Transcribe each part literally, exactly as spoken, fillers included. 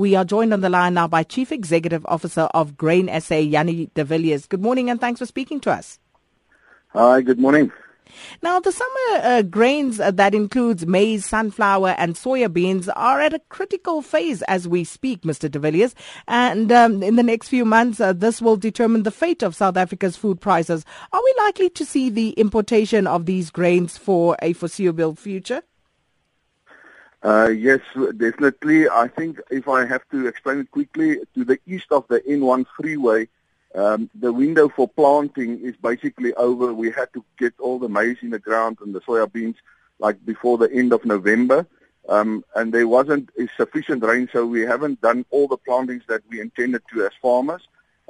We are joined on the line now by Chief Executive Officer of Grain S A, Jannie de Villiers. Good morning and thanks for speaking to us. Hi, good morning. Now, the summer uh, grains that includes maize, sunflower and soya beans are at a critical phase as we speak, Mister de Villiers. And um, in the next few months, uh, this will determine the fate of South Africa's food prices. Are we likely to see the importation of these grains for a foreseeable future? Uh, yes, definitely. I think if I have to explain it quickly, to the east of the N one freeway, um, the window for planting is basically over. We had to get all the maize in the ground and the soya beans like before the end of November. Um, and there wasn't sufficient rain, so we haven't done all the plantings that we intended to as farmers.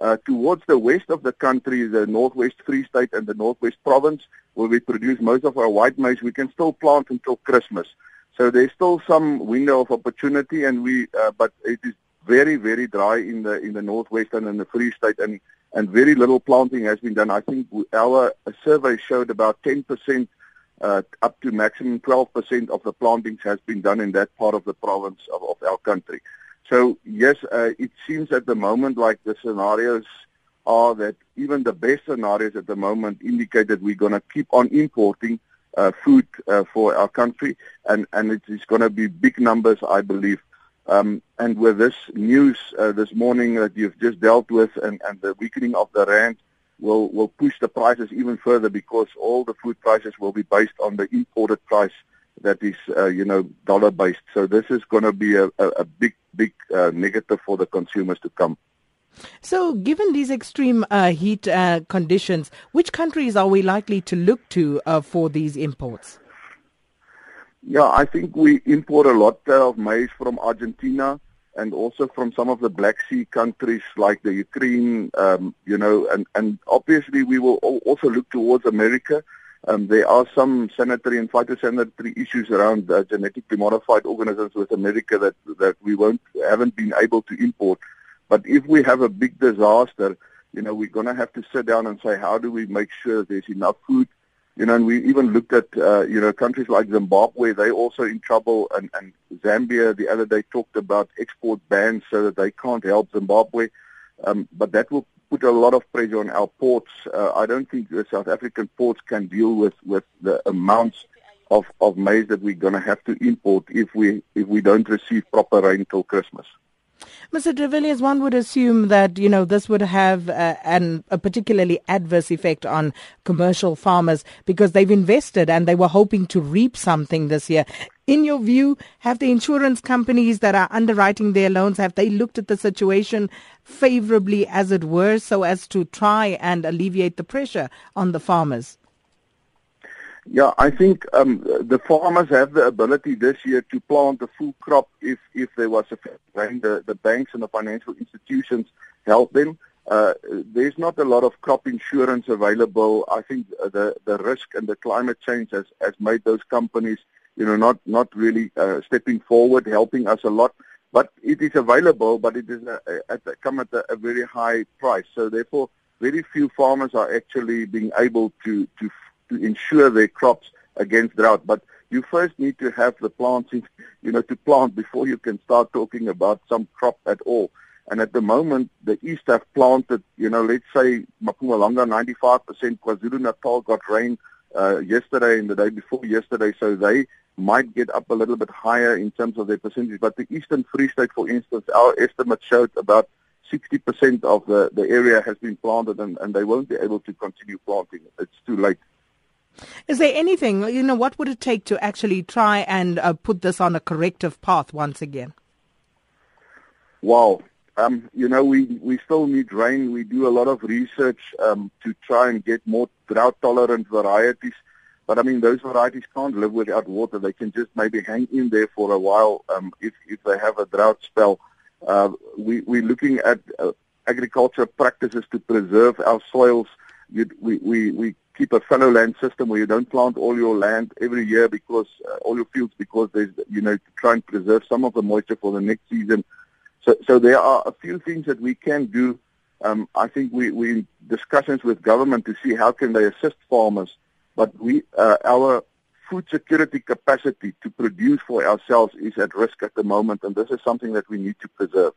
Uh, towards the west of the country, the Northwest Free State and the Northwest Province, where we produce most of our white maize, we can still plant until Christmas. So there's still some window of opportunity, and we, uh, but it is very, very dry in the in the northwestern and the Free State, and, and very little planting has been done. I think our survey showed about ten percent, uh, up to maximum twelve percent of the plantings has been done in that part of the province of, of our country. So yes, uh, it seems at the moment like the scenarios are that even the best scenarios at the moment indicate that we're going to keep on importing Uh, food uh, for our country, and, and it is going to be big numbers, I believe. Um, and with this news uh, this morning that you've just dealt with, and, and the weakening of the rand will, will push the prices even further, because all the food prices will be based on the imported price that is, uh, you know, dollar-based. So this is going to be a, a, a big, big uh, negative for the consumers to come. So given these extreme uh, heat uh, conditions, which countries are we likely to look to uh, for these imports? Yeah, I think we import a lot of maize from Argentina and also from some of the Black Sea countries like the Ukraine, um, you know, and, and obviously we will also look towards America. Um, there are some sanitary and phytosanitary issues around uh, genetically modified organisms with America that, that we won't haven't been able to import. But if we have a big disaster, you know, we're going to have to sit down and say, how do we make sure there's enough food? You know, and we even looked at, uh, you know, countries like Zimbabwe, they're also in trouble. And, and Zambia the other day talked about export bans so that they can't help Zimbabwe. Um, but that will put a lot of pressure on our ports. Uh, I don't think the South African ports can deal with, with the amounts of, of maize that we're going to have to import if we if we don't receive proper rain till Christmas. Mister de Villiers, one would assume that, you know, this would have uh, an, a particularly adverse effect on commercial farmers because they've invested and they were hoping to reap something this year. In your view, have the insurance companies that are underwriting their loans, have they looked at the situation favorably, as it were, so as to try and alleviate the pressure on the farmers? Yeah, I think um, the farmers have the ability this year to plant the full crop if, if there was a rain. The, the banks and the financial institutions help them. Uh, there's not a lot of crop insurance available. I think the, the risk and the climate change has, has made those companies, you know, not, not really uh, stepping forward, helping us a lot. But it is available, but it is a, at the, come at a, a very high price. So therefore, very few farmers are actually being able to to. to ensure their crops against drought. But you first need to have the planting, you know, to plant before you can start talking about some crop at all. And at the moment, the East have planted, you know, let's say Makumalanga, ninety-five percent, KwaZulu-Natal got rain uh, yesterday and the day before yesterday, so they might get up a little bit higher in terms of their percentage. But the Eastern Free State, for instance, our estimate showed about sixty percent of the, the area has been planted, and, and they won't be able to continue planting. It's too late. Is there anything, you know, what would it take to actually try and uh, put this on a corrective path once again? Wow. Um, you know, we, we still need rain. We do a lot of research um, to try and get more drought-tolerant varieties. But, I mean, those varieties can't live without water. They can just maybe hang in there for a while um, if, if they have a drought spell. Uh, we, we're looking at uh, agriculture practices to preserve our soils. You, we, we, we keep a fallow land system where you don't plant all your land every year because uh, all your fields, because there's, you know, to try and preserve some of the moisture for the next season. So, so there are a few things that we can do. Um, I think we we in discussions with government to see how can they assist farmers. But we uh, our food security capacity to produce for ourselves is at risk at the moment, and this is something that we need to preserve.